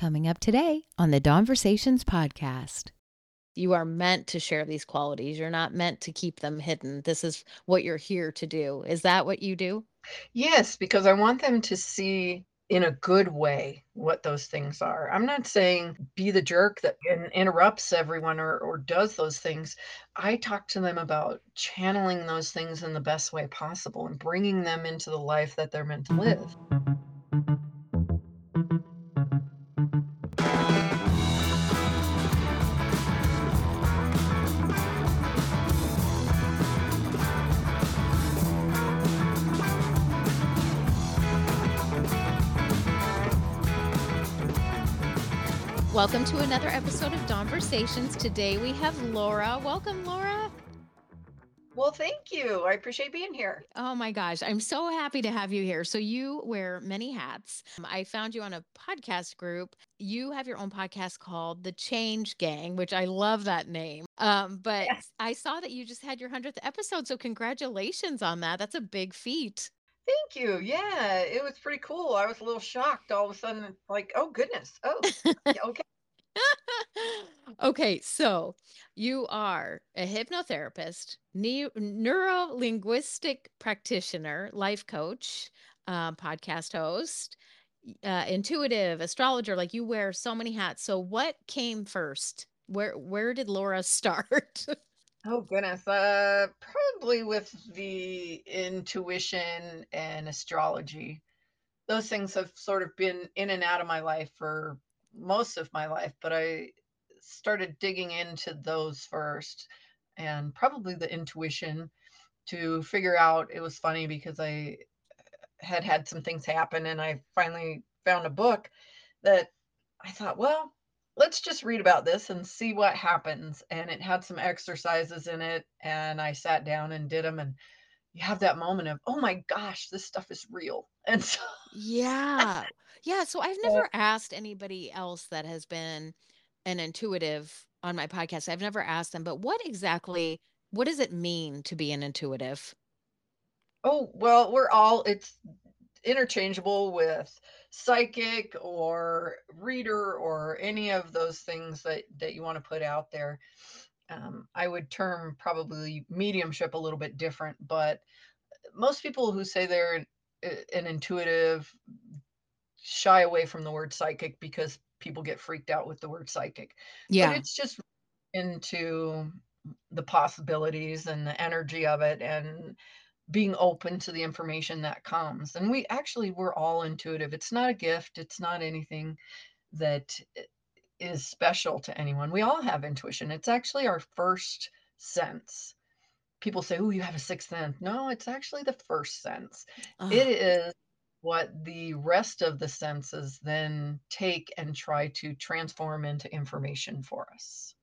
Coming up today on the Donversations podcast. You are meant to share these qualities. You're not meant to keep them hidden. This is what you're here to do. Is that what you do? Yes, because I want them to see in a good way what those things are. I'm not saying be the jerk that interrupts everyone or does those things. I talk to them about channeling those things in the best way possible and bringing them into the life that they're meant to live. Welcome to another episode of Donversations. Today we have Laura. Welcome, Laura. Well, thank you. I appreciate being here. Oh my gosh. I'm so happy to have you here. So you wear many hats. I found you on a podcast group. You have your own podcast called The Change Gang, which I love that name. But yes. I saw that you just had your 100th episode. So congratulations on that. That's a big feat. Thank you. Yeah, it was pretty cool. I was a little shocked all of a sudden, like, oh, goodness. Oh, okay. Okay, so you are a hypnotherapist, neuro-linguistic practitioner, life coach, podcast host, intuitive, astrologer. Like, you wear so many hats. So what came first? Where did Laura start? Oh, goodness. Probably with the intuition and astrology. Those things have sort of been in and out of my life for most of my life, but I started digging into those first, and probably the intuition to figure out. It was funny because I had some things happen, and I finally found a book that I thought, well, let's just read about this and see what happens. And it had some exercises in it, and I sat down and did them, and you have that moment of, oh my gosh, this stuff is real. And so yeah. Yeah. So I've never asked anybody else that has been an intuitive on my podcast. I've never asked them, but what does it mean to be an intuitive? Oh, well, it's interchangeable with psychic or reader or any of those things that you want to put out there. I would term probably mediumship a little bit different, but most people who say they're an intuitive shy away from the word psychic because people get freaked out with the word psychic. Yeah. But it's just into the possibilities and the energy of it and being open to the information that comes. And we're all intuitive. It's not a gift. It's not anything that is special to anyone. We all have intuition. It's actually our first sense. People say, oh, you have a sixth sense. No, it's actually the first sense. Uh-huh. It is what the rest of the senses then take and try to transform into information for us.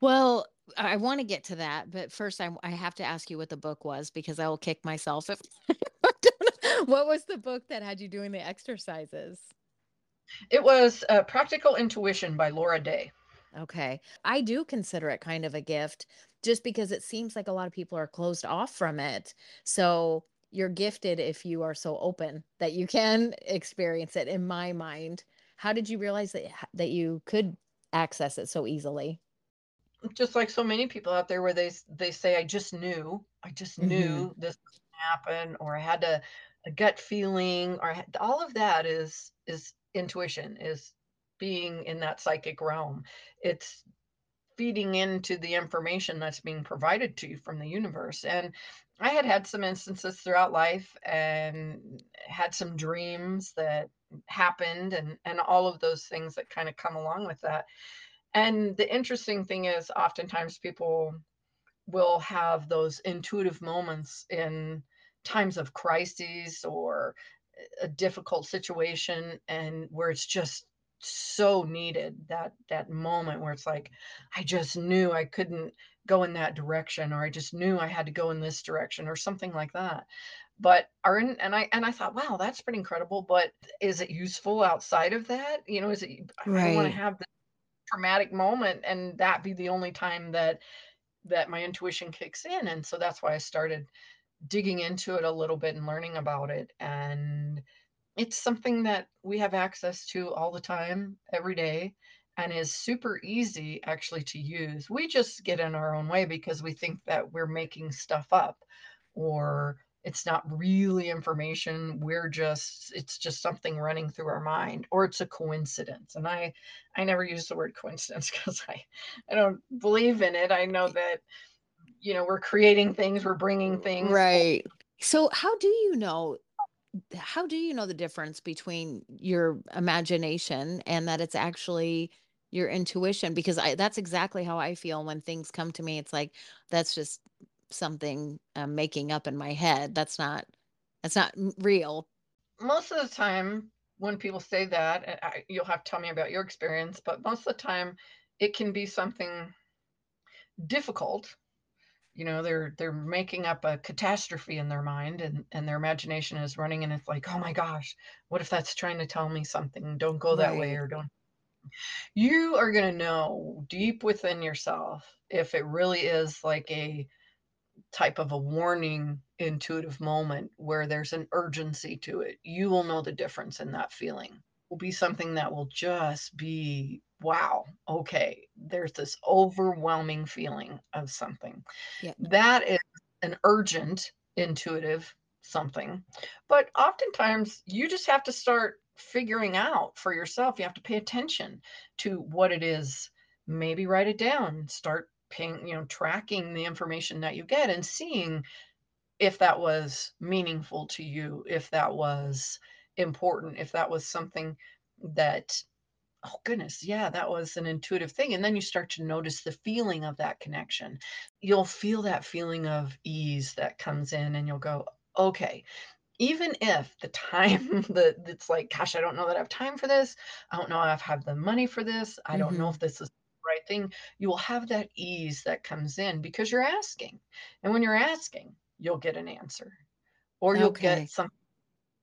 Well, I want to get to that, but first I have to ask you what the book was, because I will kick myself. What was the book that had you doing the exercises? It was Practical Intuition by Laura Day. Okay. I do consider it kind of a gift, just because it seems like a lot of people are closed off from it. So you're gifted if you are so open that you can experience it, in my mind. How did you realize that you could access it so easily? Just like so many people out there where they say, I just knew this was going to happen, or I had a gut feeling, or all of that is intuition, is being in that psychic realm. It's feeding into the information that's being provided to you from the universe. And I had some instances throughout life and had some dreams that happened and all of those things that kind of come along with that. And the interesting thing is, oftentimes people will have those intuitive moments in times of crises or a difficult situation, and where it's just so needed, that moment where it's like, I just knew I couldn't go in that direction, or I just knew I had to go in this direction, or something like that. But I thought, wow, that's pretty incredible. But is it useful outside of that? You know, I want to have this traumatic moment and that be the only time that my intuition kicks in. And so that's why I started digging into it a little bit and learning about it. And it's something that we have access to all the time, every day, and is super easy actually to use. We just get in our own way because we think that we're making stuff up, or it's not really information. It's just something running through our mind, or it's a coincidence. And I never use the word coincidence because I don't believe in it. I know that, you know, we're creating things, we're bringing things. Right. So how do you know the difference between your imagination and that it's actually your intuition? Because that's exactly how I feel when things come to me. It's like, that's just something I'm making up in my head. That's not real. Most of the time when people say that, and you'll have to tell me about your experience, but most of the time it can be something difficult. You know, they're making up a catastrophe in their mind, and their imagination is running, and it's like, oh my gosh, what if that's trying to tell me something? Don't go that way, or don't. You are going to know deep within yourself if it really is like a type of a warning intuitive moment where there's an urgency to it. You will know the difference in that feeling. It will be something that will just be, wow, okay, there's this overwhelming feeling of something. Yeah. That is an urgent intuitive something. But oftentimes you just have to start figuring out for yourself. You have to pay attention to what it is. Maybe write it down, start paying, you know, tracking the information that you get and seeing if that was meaningful to you, if that was important, if that was something that, oh goodness, yeah, that was an intuitive thing. And then you start to notice the feeling of that connection. You'll feel that feeling of ease that comes in, and you'll go, okay, even if the time that it's like, gosh, I don't know that I have time for this. I don't know if I have the money for this. I don't know if this is the right thing. You will have that ease that comes in because you're asking. And when you're asking, you'll get an answer, or you'll get something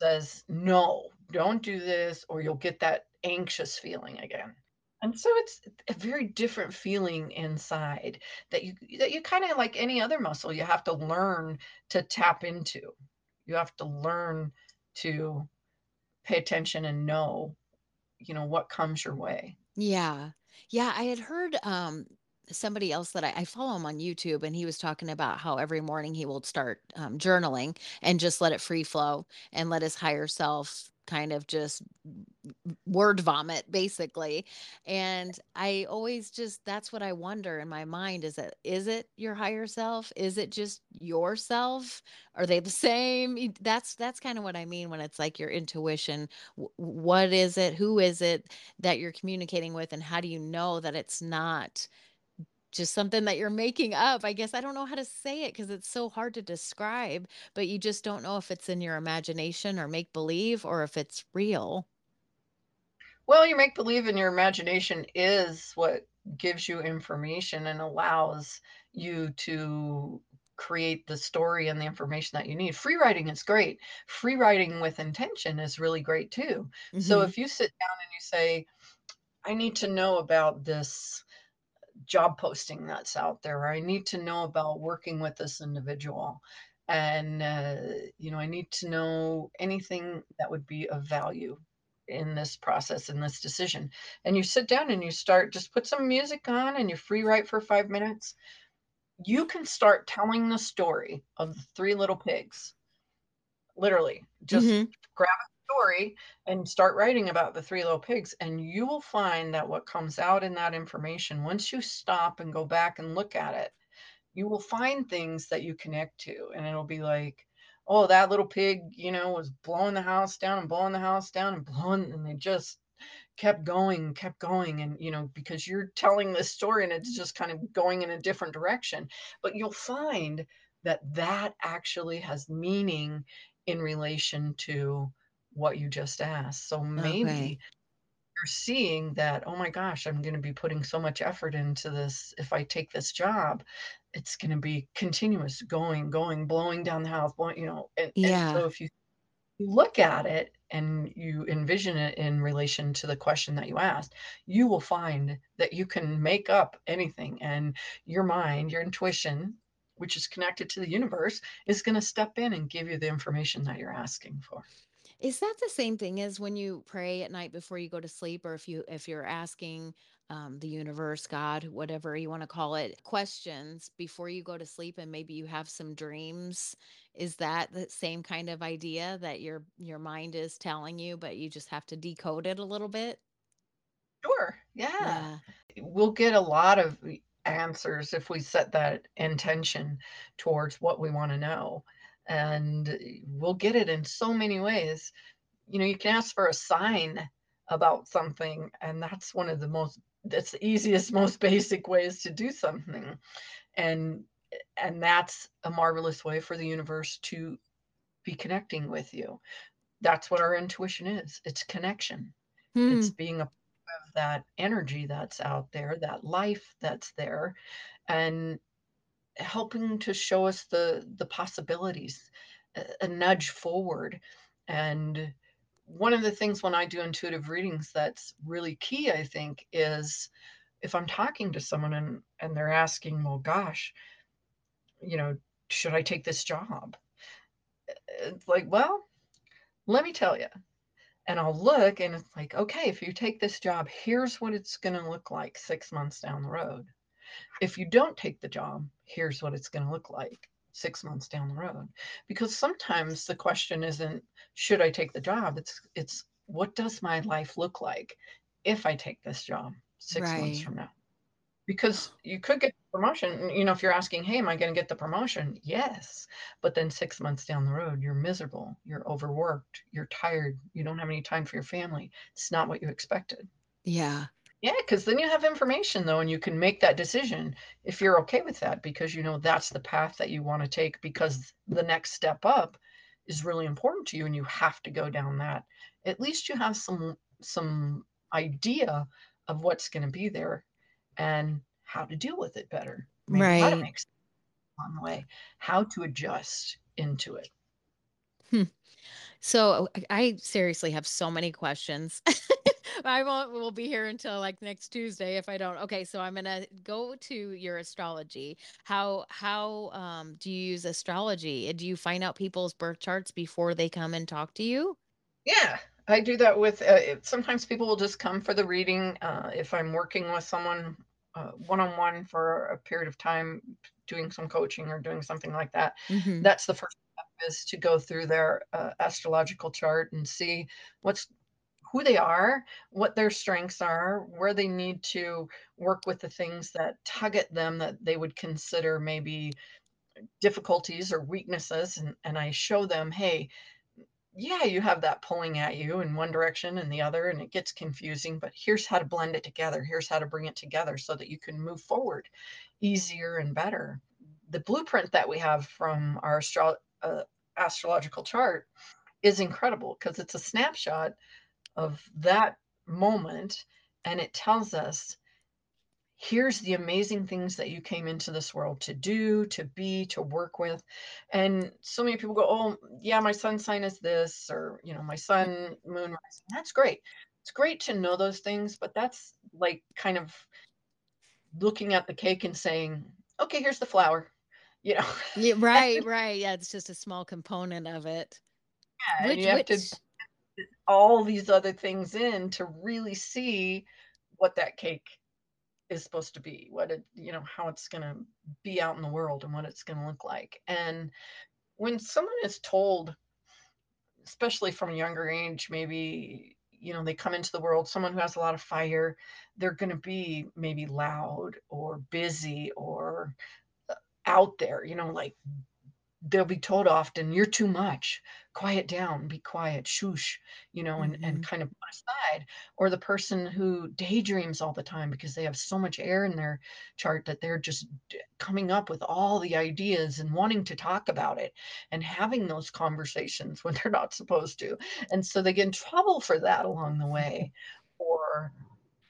that says, no, don't do this. Or you'll get that anxious feeling again. And so it's a very different feeling inside that you kind of, like any other muscle, you have to learn to tap into. You have to learn to pay attention and know, you know, what comes your way. Yeah. Yeah. I had heard, somebody else that I follow him on YouTube, and he was talking about how every morning he will start journaling and just let it free flow and let his higher self kind of just word vomit, basically. And I always just, that's what I wonder in my mind, is it your higher self? Is it just yourself? Are they the same? That's kind of what I mean when it's like your intuition. What is it? Who is it that you're communicating with? And how do you know that it's not just something that you're making up? I guess I don't know how to say it because it's so hard to describe, but you just don't know if it's in your imagination or make believe, or if it's real. Well, your make believe and your imagination is what gives you information and allows you to create the story and the information that you need. Free writing is great. Free writing with intention is really great too. Mm-hmm. So if you sit down and you say, I need to know about this job posting that's out there, or I need to know about working with this individual, and you know, I need to know anything that would be of value in this process, in this decision. And you sit down and you start, just put some music on and you free write for 5 minutes. You can start telling the story of the Three Little Pigs. Literally, just grab a story and start writing about the Three Little Pigs. And you will find that what comes out in that information, once you stop and go back and look at it, you will find things that you connect to. And it'll be like, oh, that little pig, you know, was blowing the house down and blowing the house down and blowing, and they just kept going. And, you know, because you're telling this story and it's just kind of going in a different direction, but you'll find that that actually has meaning in relation to what you just asked. So maybe you're seeing that, oh my gosh, I'm going to be putting so much effort into this. If I take this job, it's going to be continuous, going, blowing down the house, blowing, you know. And so if you look at it and you envision it in relation to the question that you asked, you will find that you can make up anything, and your mind, your intuition, which is connected to the universe, is going to step in and give you the information that you're asking for. Is that the same thing as when you pray at night before you go to sleep, or if you're asking the universe, God, whatever you want to call it, questions before you go to sleep, and maybe you have some dreams? Is that the same kind of idea that your mind is telling you, but you just have to decode it a little bit? Sure. Yeah. We'll get a lot of answers if we set that intention towards what we want to know. And we'll get it in so many ways. You know, you can ask for a sign about something, and that's one of the most, that's the easiest, most basic ways to do something. And that's a marvelous way for the universe to be connecting with you. That's what our intuition is. It's connection. It's being a part of that energy that's out there, that life that's there, and helping to show us the possibilities, a nudge forward. And one of the things when I do intuitive readings that's really key, I think, is if I'm talking to someone and they're asking, well, gosh, you know, should I take this job? It's like, well, let me tell you. And I'll look and it's like, okay, if you take this job, here's what it's going to look like 6 months down the road. If you don't take the job, here's what it's going to look like 6 months down the road. Because sometimes the question isn't, should I take the job? It's what does my life look like if I take this job 6 months from now? Because you could get the promotion. You know, if you're asking, hey, am I going to get the promotion? Yes. But then 6 months down the road, you're miserable, you're overworked, you're tired, you don't have any time for your family. It's not what you expected. Yeah. Yeah, because then you have information, though, and you can make that decision if you're okay with that, because you know that's the path that you want to take, because the next step up is really important to you and you have to go down that. At least you have some idea of what's going to be there and how to deal with it better. Maybe how to make sense along the way, how to adjust into it. So I seriously have so many questions. We'll be here until like next Tuesday if I don't. Okay, so I'm going to go to your astrology. How do you use astrology? Do you find out people's birth charts before they come and talk to you? Yeah, I do that with, sometimes people will just come for the reading. If I'm working with someone one-on-one for a period of time, doing some coaching or doing something like that, that's the first step, is to go through their astrological chart and see who they are, what their strengths are, where they need to work with the things that tug at them that they would consider maybe difficulties or weaknesses. And I show them, hey, yeah, you have that pulling at you in one direction and the other, and it gets confusing, but here's how to blend it together. Here's how to bring it together so that you can move forward easier and better. The blueprint that we have from our astrological chart is incredible because it's a snapshot of that moment, and it tells us, here's the amazing things that you came into this world to do, to be, to work with. And so many people go, oh yeah, my sun sign is this, or you know, my sun, moon, rising. That's great. It's great to know those things, but that's like kind of looking at the cake and saying, okay, here's the flower, you know. Yeah, right. Yeah, it's just a small component of it. Yeah, and you have to all these other things in to really see what that cake is supposed to be, how it's going to be out in the world and what it's going to look like. And when someone is told, especially from a younger age, maybe, you know, they come into the world, someone who has a lot of fire, they're going to be maybe loud or busy or out there, you know, like they'll be told often, you're too much, quiet down, be quiet, shush, you know, and kind of put aside. Or the person who daydreams all the time because they have so much air in their chart that they're just coming up with all the ideas and wanting to talk about it and having those conversations when they're not supposed to. And so they get in trouble for that along the way. Or,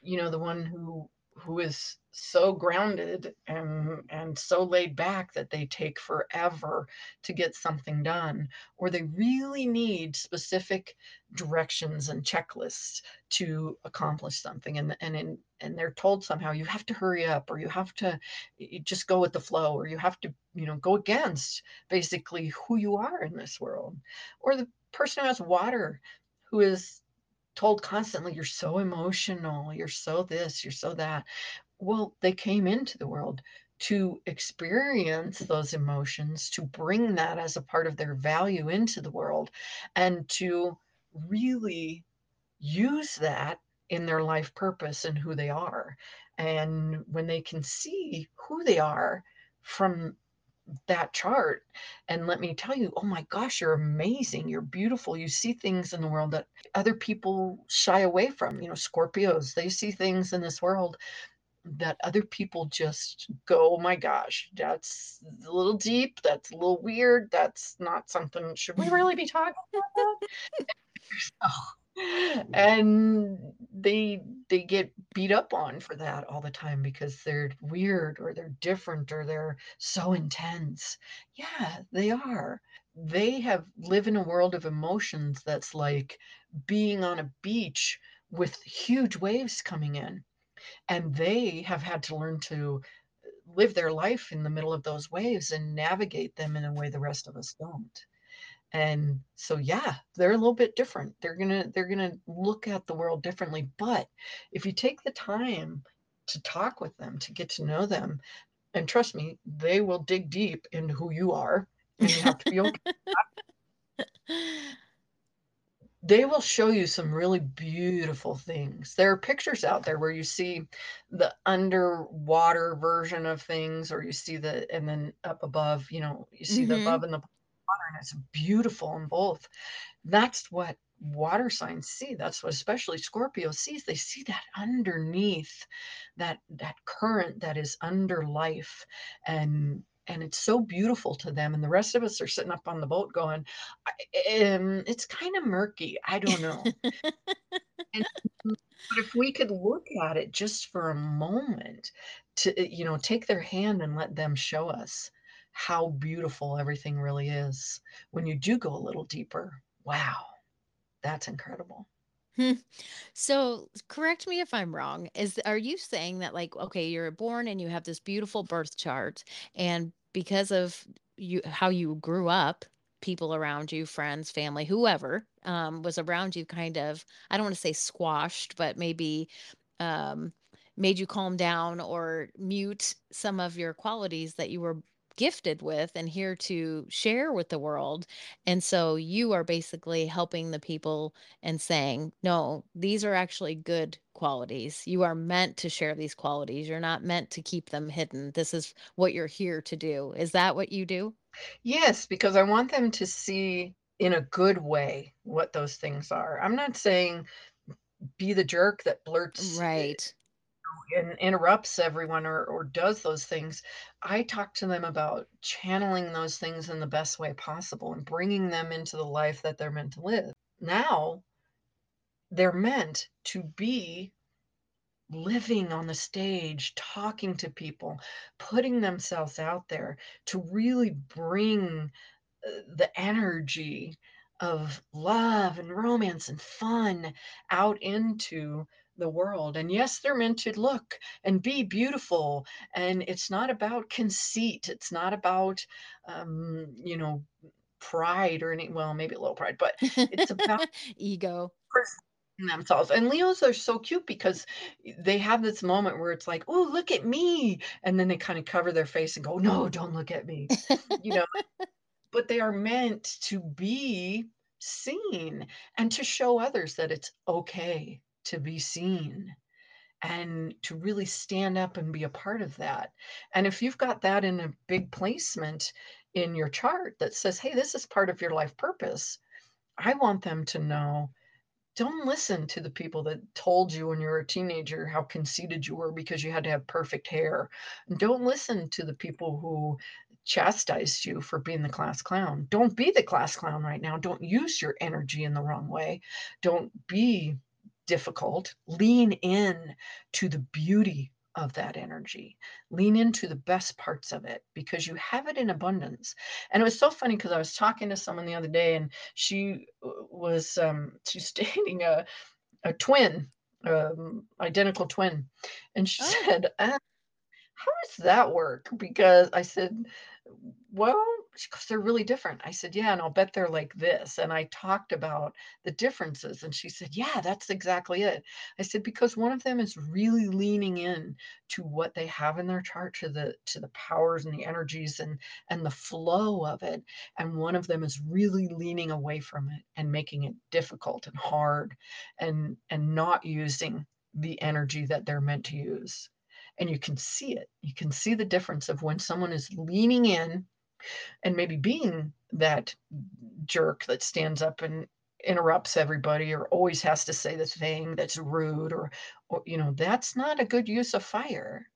you know, the one who who is so grounded and so laid back that they take forever to get something done, or they really need specific directions and checklists to accomplish something. And they're told somehow, you have to hurry up, or you have to just go with the flow, or you have to, go against basically who you are in this world. Or the person who has water, who is told constantly, you're so emotional, you're so this, you're so that. Well, they came into the world to experience those emotions, to bring that as a part of their value into the world, and to really use that in their life purpose and who they are. And when they can see who they are from that chart, and let me tell you, oh my gosh, you're amazing, you're beautiful, you see things in the world that other people shy away from. Scorpios, they see things in this world that other people just go, oh my gosh, that's a little deep, that's a little weird, that's not something, should we really be talking about that? And they get beat up on for that all the time because they're weird or they're different or they're so intense. Yeah, they are. They have lived in a world of emotions that's like being on a beach with huge waves coming in. And they have had to learn to live their life in the middle of those waves and navigate them in a way the rest of us don't. And so, yeah, they're a little bit different. They're gonna look at the world differently. But if you take the time to talk with them, to get to know them, and trust me, they will dig deep into who you are, and you have to be okay. They will show you some really beautiful things. There are pictures out there where you see the underwater version of things, or you see the, and then up above, you see the above and the water, and it's beautiful in both. That's what water signs see. That's what especially Scorpio sees. They see that underneath, that current that is under life, and it's so beautiful to them. And the rest of us are sitting up on the boat going, it's kind of murky, I don't know. But if we could look at it just for a moment, to take their hand and let them show us how beautiful everything really is. When you do go a little deeper, wow, that's incredible. So correct me if I'm wrong. Are you saying that, like, okay, you're born and you have this beautiful birth chart, and because of how you grew up, people around you, friends, family, whoever was around you kind of, I don't want to say squashed, but maybe made you calm down or mute some of your qualities that you were gifted with and here to share with the world. And so you are basically helping the people and saying, no, these are actually good qualities. You are meant to share these qualities. You're not meant to keep them hidden. This is what you're here to do. Is that what you do? Yes, because I want them to see in a good way what those things are. I'm not saying be the jerk that blurts right and interrupts everyone or does those things. I talk to them about channeling those things in the best way possible and bringing them into the life that they're meant to live. Now they're meant to be living on the stage, talking to people, putting themselves out there to really bring the energy of love and romance and fun out into the world. And yes, they're meant to look and be beautiful. And it's not about conceit. It's not about, pride or any, well, maybe a little pride, but it's about ego. Themselves. And Leos are so cute because they have this moment where it's like, oh, look at me. And then they kind of cover their face and go, no, don't look at me, but they are meant to be seen and to show others that it's okay to be seen and to really stand up and be a part of that. And if you've got that in a big placement in your chart that says, hey, this is part of your life purpose, I want them to know, don't listen to the people that told you when you were a teenager how conceited you were because you had to have perfect hair. Don't listen to the people who chastised you for being the class clown. Don't be the class clown right now. Don't use your energy in the wrong way. Don't be difficult. Lean in to the beauty of that energy. Lean into the best parts of it because you have it in abundance. And it was so funny because I was talking to someone the other day, and she was she's dating a twin, identical twin, and she said, "How does that work?" Because I said, "Well," she goes, "they're really different." I said, "Yeah, and I'll bet they're like this." And I talked about the differences, and she said, "Yeah, that's exactly it." I said, "Because one of them is really leaning in to what they have in their chart, to the powers and the energies and the flow of it, and one of them is really leaning away from it and making it difficult and hard and not using the energy that they're meant to use." And you can see it. You can see the difference of when someone is leaning in and maybe being that jerk that stands up and interrupts everybody or always has to say the thing that's rude or you know, that's not a good use of fire.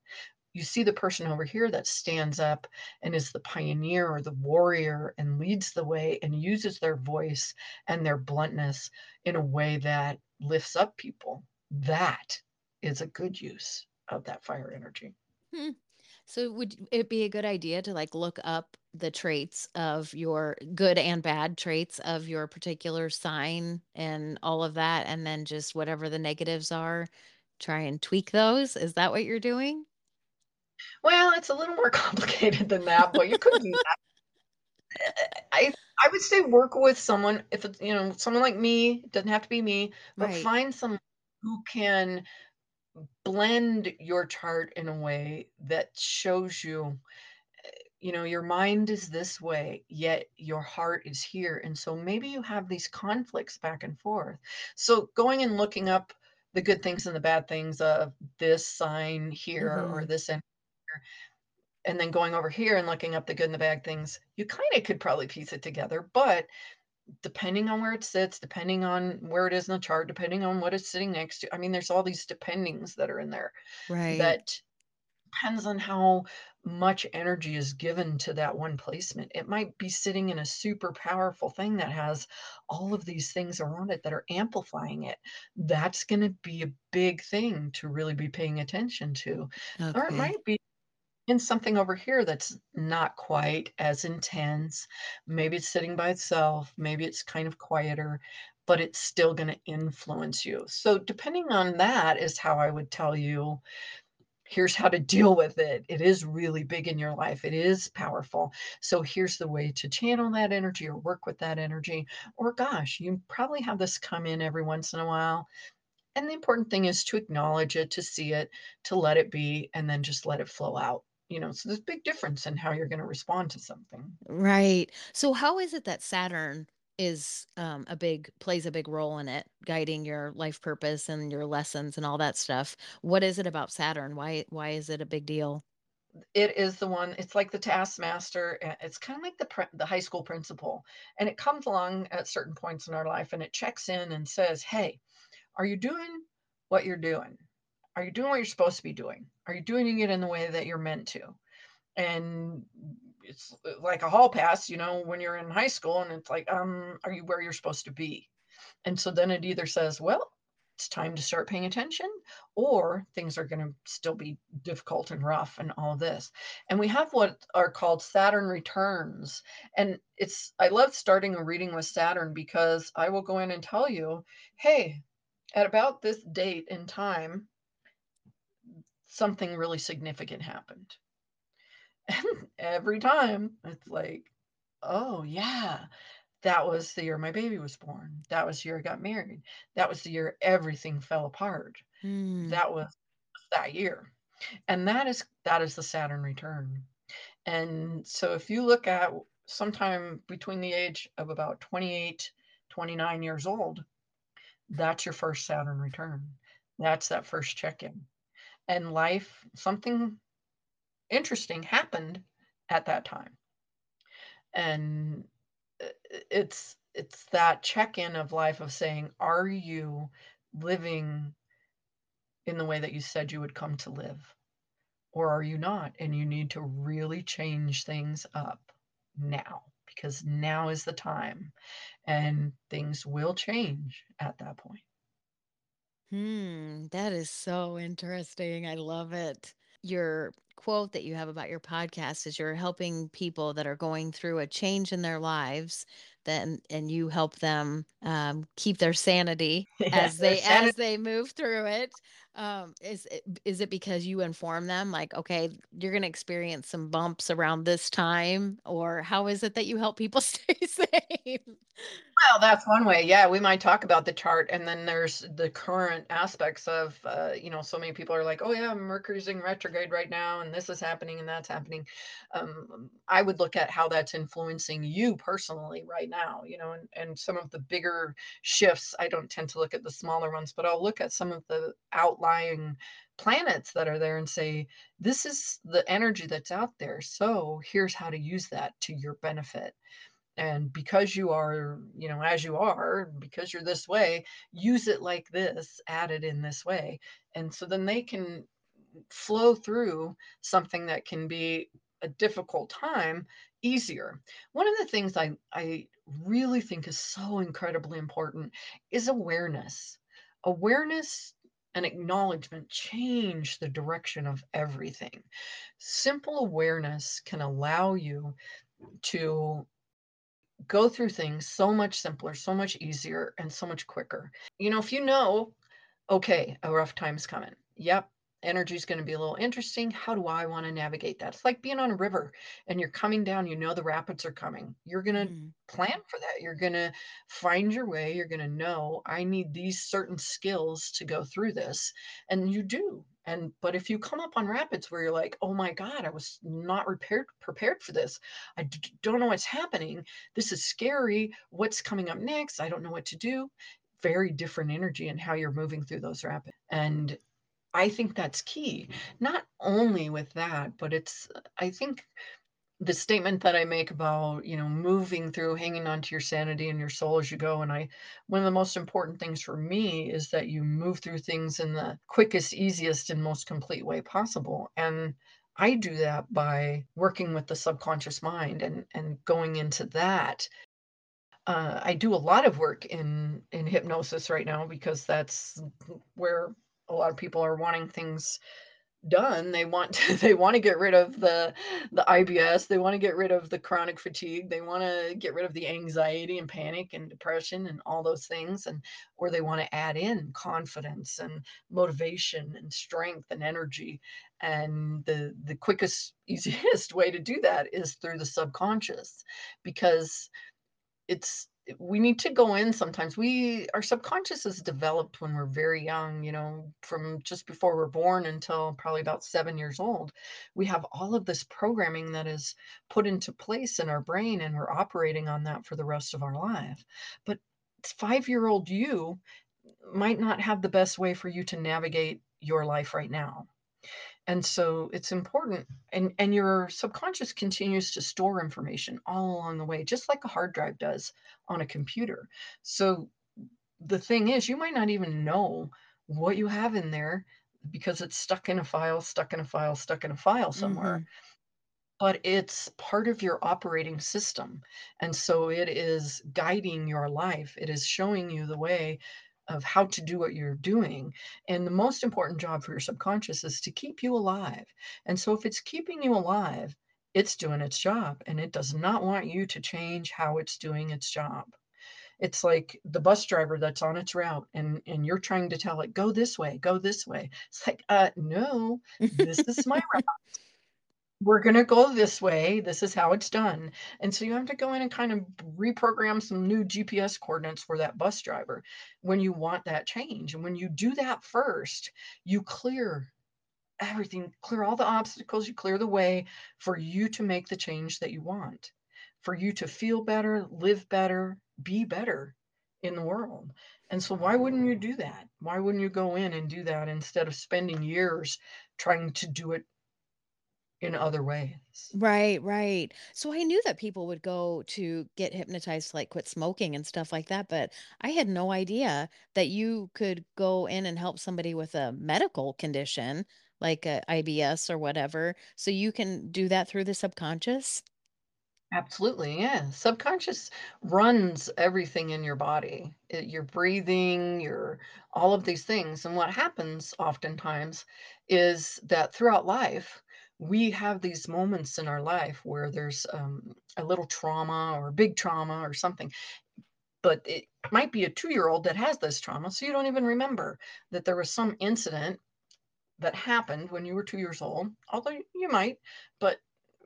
You see the person over here that stands up and is the pioneer or the warrior and leads the way and uses their voice and their bluntness in a way that lifts up people. That is a good use of that fire energy. So would it be a good idea to like look up the traits of your good and bad traits of your particular sign and all of that, and then just whatever the negatives are, try and tweak those? Is that what you're doing? Well, it's a little more complicated than that, but you could do that. I would say work with someone, if it's, you know, someone like me, it doesn't have to be me, but find someone who can blend your chart in a way that shows you, you know, your mind is this way, yet your heart is here. And so maybe you have these conflicts back and forth. So going and looking up the good things and the bad things of this sign here or this end here, and then going over here and looking up the good and the bad things, you kind of could probably piece it together. But depending on where it sits, depending on where it is in the chart, depending on what it's sitting next to. I mean, there's all these dependings that are in there. Right. That depends on how much energy is given to that one placement. It might be sitting in a super powerful thing that has all of these things around it that are amplifying it. That's going to be a big thing to really be paying attention to. Okay. Or it might be in something over here that's not quite as intense. Maybe it's sitting by itself, maybe it's kind of quieter, but it's still going to influence you. So depending on that is how I would tell you, here's how to deal with it. It is really big in your life. It is powerful. So here's the way to channel that energy or work with that energy. Or gosh, you probably have this come in every once in a while. And the important thing is to acknowledge it, to see it, to let it be, and then just let it flow out. You know, so there's a big difference in how you're going to respond to something. Right. So how is it that Saturn is plays a big role in it, guiding your life purpose and your lessons and all that stuff? What is it about Saturn? Why is it a big deal? It is the one, it's like the taskmaster. It's kind of like the high school principal. And it comes along at certain points in our life and it checks in and says, hey, are you doing what you're doing? Are you doing what you're supposed to be doing? Are you doing it in the way that you're meant to? And it's like a hall pass, you know, when you're in high school and it's like, are you where you're supposed to be? And so then it either says, well, it's time to start paying attention, or things are going to still be difficult and rough and all this. And we have what are called Saturn returns. And I love starting a reading with Saturn because I will go in and tell you, hey, at about this date and time, something really significant happened. And every time it's like, oh yeah, that was the year my baby was born. That was the year I got married. That was the year everything fell apart. That was that year. And that is the Saturn return. And so if you look at sometime between the age of about 28, 29 years old, that's your first Saturn return. That's that first check-in. And life, something interesting happened at that time. And it's that check-in of life of saying, are you living in the way that you said you would come to live? Or are you not? And you need to really change things up now, because now is the time and things will change at that point. That is so interesting. I love it. Your quote that you have about your podcast is you're helping people that are going through a change in their lives, and you help them keep their sanity as they move through it. Is it because you inform them, like, okay, you're going to experience some bumps around this time, or how is it that you help people stay safe? Well, that's one way. Yeah, we might talk about the chart, and then there's the current aspects of, so many people are like, oh yeah, Mercury's in retrograde right now, and this is happening and that's happening. I would look at how that's influencing you personally right now, and some of the bigger shifts. I don't tend to look at the smaller ones, but I'll look at some of the outlying planets that are there and say, this is the energy that's out there. So here's how to use that to your benefit. And because you are, as you are, because you're this way, use it like this, add it in this way. And so then they can flow through something that can be a difficult time easier. One of the things I really think is so incredibly important is awareness. Awareness and acknowledgement change the direction of everything. Simple awareness can allow you to go through things so much simpler, so much easier, and so much quicker. If okay, a rough time's coming. Yep. Energy's going to be a little interesting. How do I want to navigate that? It's like being on a river and you're coming down, the rapids are coming. You're going to plan for that. You're going to find your way. You're going to know I need these certain skills to go through this. And you do. But if you come up on rapids where you're like, oh my God, I was not prepared for this. I don't know what's happening. This is scary. What's coming up next? I don't know what to do. Very different energy in how you're moving through those rapids. And I think that's key, not only with that, but I think the statement that I make about, moving through, hanging on to your sanity and your soul as you go. And one of the most important things for me is that you move through things in the quickest, easiest, and most complete way possible. And I do that by working with the subconscious mind and going into that. I do a lot of work in hypnosis right now, because that's where a lot of people are wanting things done. They want to get rid of the IBS. They want to get rid of the chronic fatigue. They want to get rid of the anxiety and panic and depression and all those things. Or they want to add in confidence and motivation and strength and energy. And the quickest, easiest way to do that is through the subconscious, because we need to go in sometimes. Our subconscious is developed when we're very young, from just before we're born until probably about 7 years old. We have all of this programming that is put into place in our brain, and we're operating on that for the rest of our life. But 5-year-old you might not have the best way for you to navigate your life right now. And so it's important. And your subconscious continues to store information all along the way, just like a hard drive does on a computer. So the thing is, you might not even know what you have in there, because it's stuck in a file somewhere. But it's part of your operating system. And so it is guiding your life. It is showing you the way of how to do what you're doing. And the most important job for your subconscious is to keep you alive. And so if it's keeping you alive, it's doing its job, and it does not want you to change how it's doing its job. It's like the bus driver that's on its route, and you're trying to tell it, go this way. It's like, no, this is my route. We're going to go this way. This is how it's done. And so you have to go in and kind of reprogram some new GPS coordinates for that bus driver when you want that change. And when you do that first, you clear everything, clear all the obstacles, you clear the way for you to make the change that you want, for you to feel better, live better, be better in the world. And so why wouldn't you do that? Why wouldn't you go in and do that instead of spending years trying to do it in other ways? Right. So I knew that people would go to get hypnotized to like quit smoking and stuff like that, but I had no idea that you could go in and help somebody with a medical condition like a IBS or whatever. So you can do that through the subconscious. Absolutely, yeah. Subconscious runs everything in your body, your breathing, your all of these things. And what happens oftentimes is that throughout life, we have these moments in our life where there's a little trauma or big trauma or something. But it might be a 2-year-old that has this trauma, so you don't even remember that there was some incident that happened when you were 2 years old, although you might, but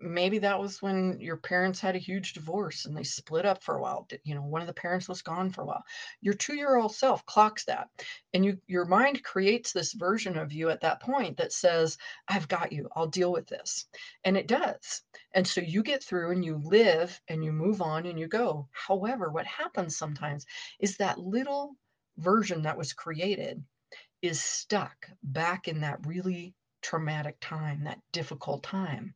maybe that was when your parents had a huge divorce and they split up for a while. You know, one of the parents was gone for a while. Your 2-year-old self clocks that. And your mind creates this version of you at that point that says, I've got you, I'll deal with this. And it does. And so you get through and you live and you move on and you go. However, what happens sometimes is that little version that was created is stuck back in that really traumatic time, that difficult time.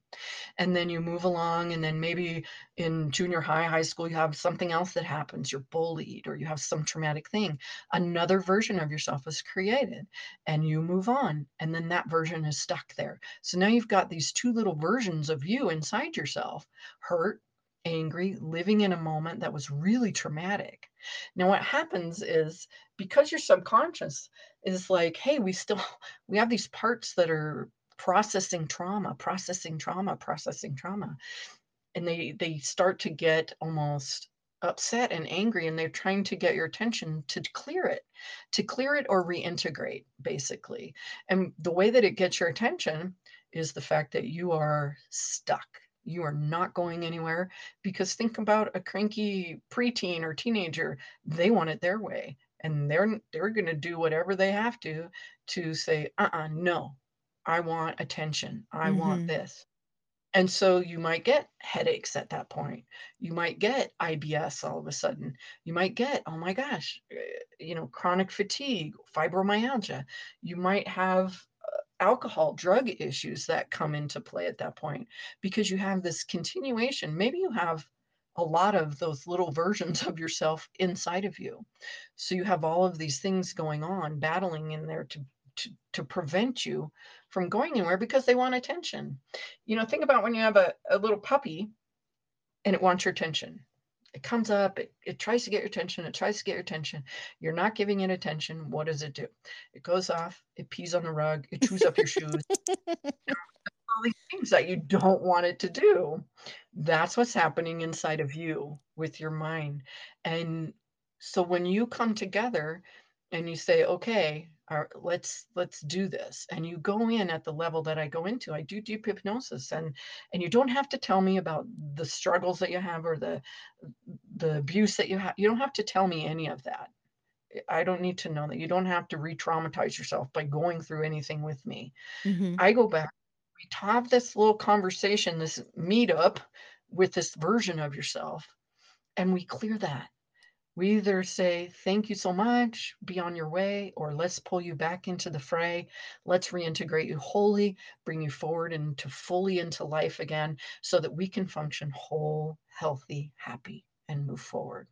And then you move along, and then maybe in junior high, high school, you have something else that happens. You're bullied or you have some traumatic thing. Another version of yourself is created and you move on. And then that version is stuck there. So now you've got these two little versions of you inside yourself, hurt, angry, living in a moment that was really traumatic. Now what happens is, because your subconscious is like, hey, we have these parts that are processing trauma, and they start to get almost upset and angry, and they're trying to get your attention to clear it or reintegrate, basically. And the way that it gets your attention is the fact that you are stuck. You are not going anywhere, because think about a cranky preteen or teenager. They want it their way, and they're going to do whatever they have to say, no, I want attention. I want this. And so you might get headaches at that point. You might get IBS all of a sudden. You might get, oh my gosh, you know, chronic fatigue, fibromyalgia. You might have alcohol, drug issues that come into play at that point, because you have this continuation. Maybe you have a lot of those little versions of yourself inside of you. So you have all of these things going on, battling in there to prevent you from going anywhere, because they want attention. You know, think about when you have a little puppy and it wants your attention. It comes up, it tries to get your attention, You're not giving it attention. What does it do? It goes off, it pees on the rug, it chews up your shoes. All these things that you don't want it to do. That's what's happening inside of you with your mind. And so when you come together and you say, okay, all right, let's do this. And you go in at the level that I go into. I do deep hypnosis, and you don't have to tell me about the struggles that you have or the abuse that you have. You don't have to tell me any of that. I don't need to know that. You don't have to re-traumatize yourself by going through anything with me. I go back, we have this little conversation, this meetup with this version of yourself, and we clear that. We either say, thank you so much, be on your way, or let's pull you back into the fray. Let's reintegrate you wholly, bring you forward fully into life again, so that we can function whole, healthy, happy, and move forward.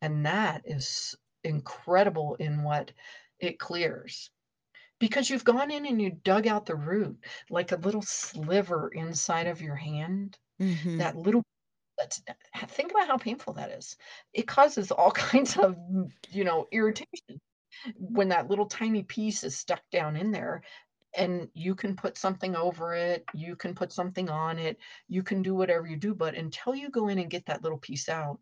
And that is incredible in what it clears. Because you've gone in and you dug out the root, like a little sliver inside of your hand, that little. Think about how painful that is. It causes all kinds of, you know, irritation when that little tiny piece is stuck down in there, and you can put something over it. You can put something on it. You can do whatever you do. But until you go in and get that little piece out,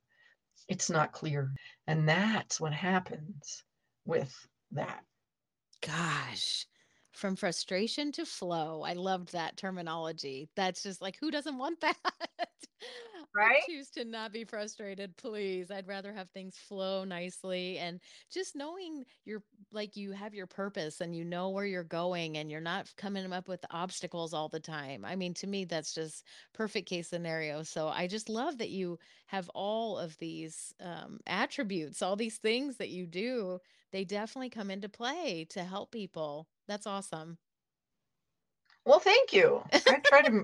it's not clear. And that's what happens with that. Gosh. From frustration to flow. I loved that terminology. That's just like, who doesn't want that? Right? I choose to not be frustrated, please. I'd rather have things flow nicely. And just knowing you have your purpose and you know where you're going, and you're not coming up with obstacles all the time. I mean, to me, that's just perfect case scenario. So I just love that you have all of these attributes, all these things that you do. They definitely come into play to help people. That's awesome. Well, thank you. I try to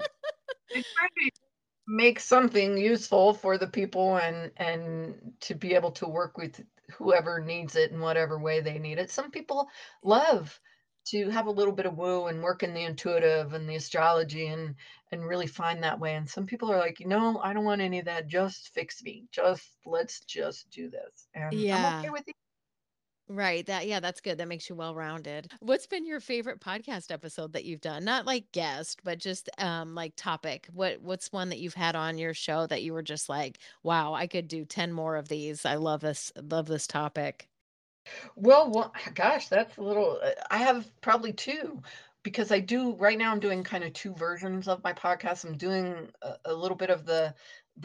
make something useful for the people, and to be able to work with whoever needs it in whatever way they need it. Some people love to have a little bit of woo and work in the intuitive and the astrology and really find that way. And some people are like, you know, I don't want any of that. Just fix me. Just let's just do this. And yeah. I'm okay with it. Right. That's good. That makes you well-rounded. What's been your favorite podcast episode that you've done? Not like guest, but just like topic. What's one that you've had on your show that you were just like, wow, I could do 10 more of these. I love this topic. Well, gosh, that's a little, I have probably two, because I do right now, I'm doing kind of two versions of my podcast. I'm doing a little bit of the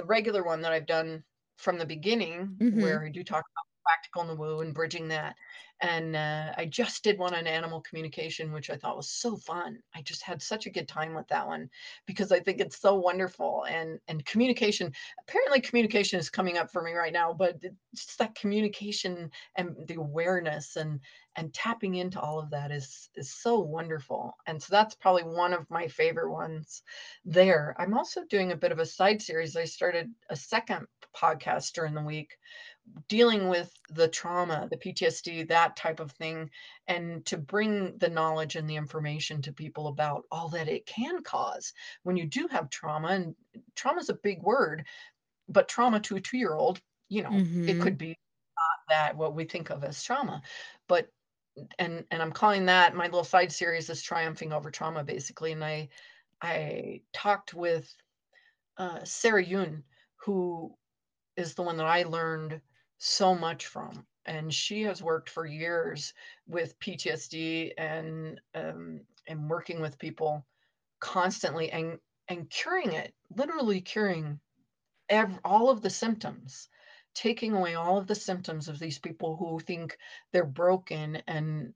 regular one that I've done from the beginning, mm-hmm. where I do talk about practical and the woo and bridging that. And I just did one on animal communication, which I thought was so fun. I just had such a good time with that one because I think it's so wonderful. And communication, apparently communication is coming up for me right now, but it's just that communication and the awareness and tapping into all of that is so wonderful. And so that's probably one of my favorite ones there. I'm also doing a bit of a side series. I started a second podcast during the week dealing with the trauma, the PTSD, that type of thing, and to bring the knowledge and the information to people about all that it can cause when you do have trauma. And trauma is a big word, but trauma to a 2-year-old, you know, mm-hmm. it could be not that what we think of as trauma, but and I'm calling that, my little side series is Triumphing Over Trauma, basically. And I talked with Sarah Yoon, who is the one that I learned so much from. And she has worked for years with PTSD and working with people constantly and curing it, literally curing all of the symptoms, taking away all of the symptoms of these people who think they're broken and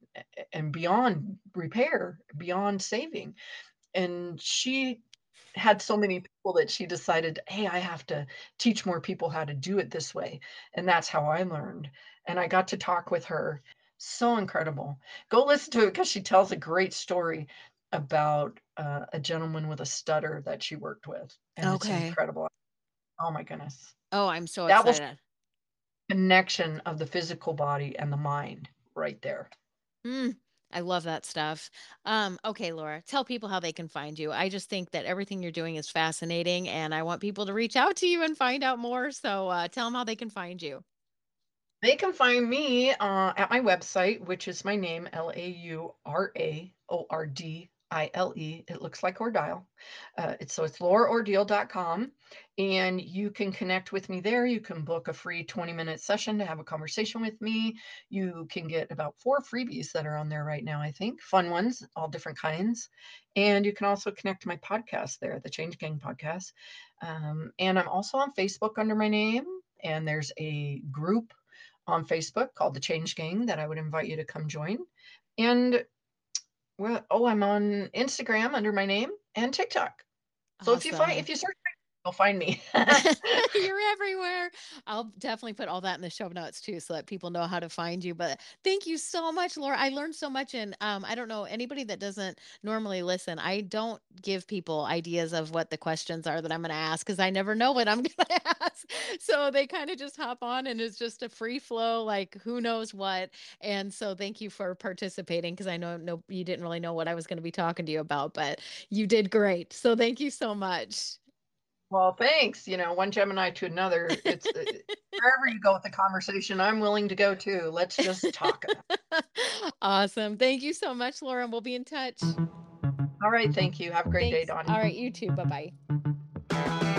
beyond repair, beyond saving. And she had so many people that she decided, hey, I have to teach more people how to do it this way. And that's how I learned. And I got to talk with her. So incredible. Go listen to it because she tells a great story about a gentleman with a stutter that she worked with. And It's incredible. Oh my goodness. Oh, I'm so excited. That was the connection of the physical body and the mind right there. Mm. I love that stuff. Okay, Laura, tell people how they can find you. I just think that everything you're doing is fascinating and I want people to reach out to you and find out more. So tell them how they can find you. They can find me at my website, which is my name, Lauraordile. It looks like Ordile. It's lauraordile.com. And you can connect with me there. You can book a free 20-minute session to have a conversation with me. You can get about 4 freebies that are on there right now, I think. Fun ones, all different kinds. And you can also connect to my podcast there, the Change Gang podcast. And I'm also on Facebook under my name. And there's a group on Facebook called The Change Gang that I would invite you to come join. And I'm on Instagram under my name and TikTok. So awesome. If you search, you'll find me. You're everywhere. I'll definitely put all that in the show notes too, so that people know how to find you. But thank you so much, Laura. I learned so much. And I don't know anybody that doesn't normally listen. I don't give people ideas of what the questions are that I'm going to ask, because I never know what I'm going to ask. So they kind of just hop on and it's just a free flow, like who knows what. And so thank you for participating, because I know you didn't really know what I was going to be talking to you about, but you did great. So thank you so much. Well, thanks. You know, one Gemini to another. It's wherever you go with the conversation, I'm willing to go too. Let's just talk. Awesome. Thank you so much, Laura. And we'll be in touch. All right. Thank you. Have a great day, Donnie. All right. You too. Bye-bye.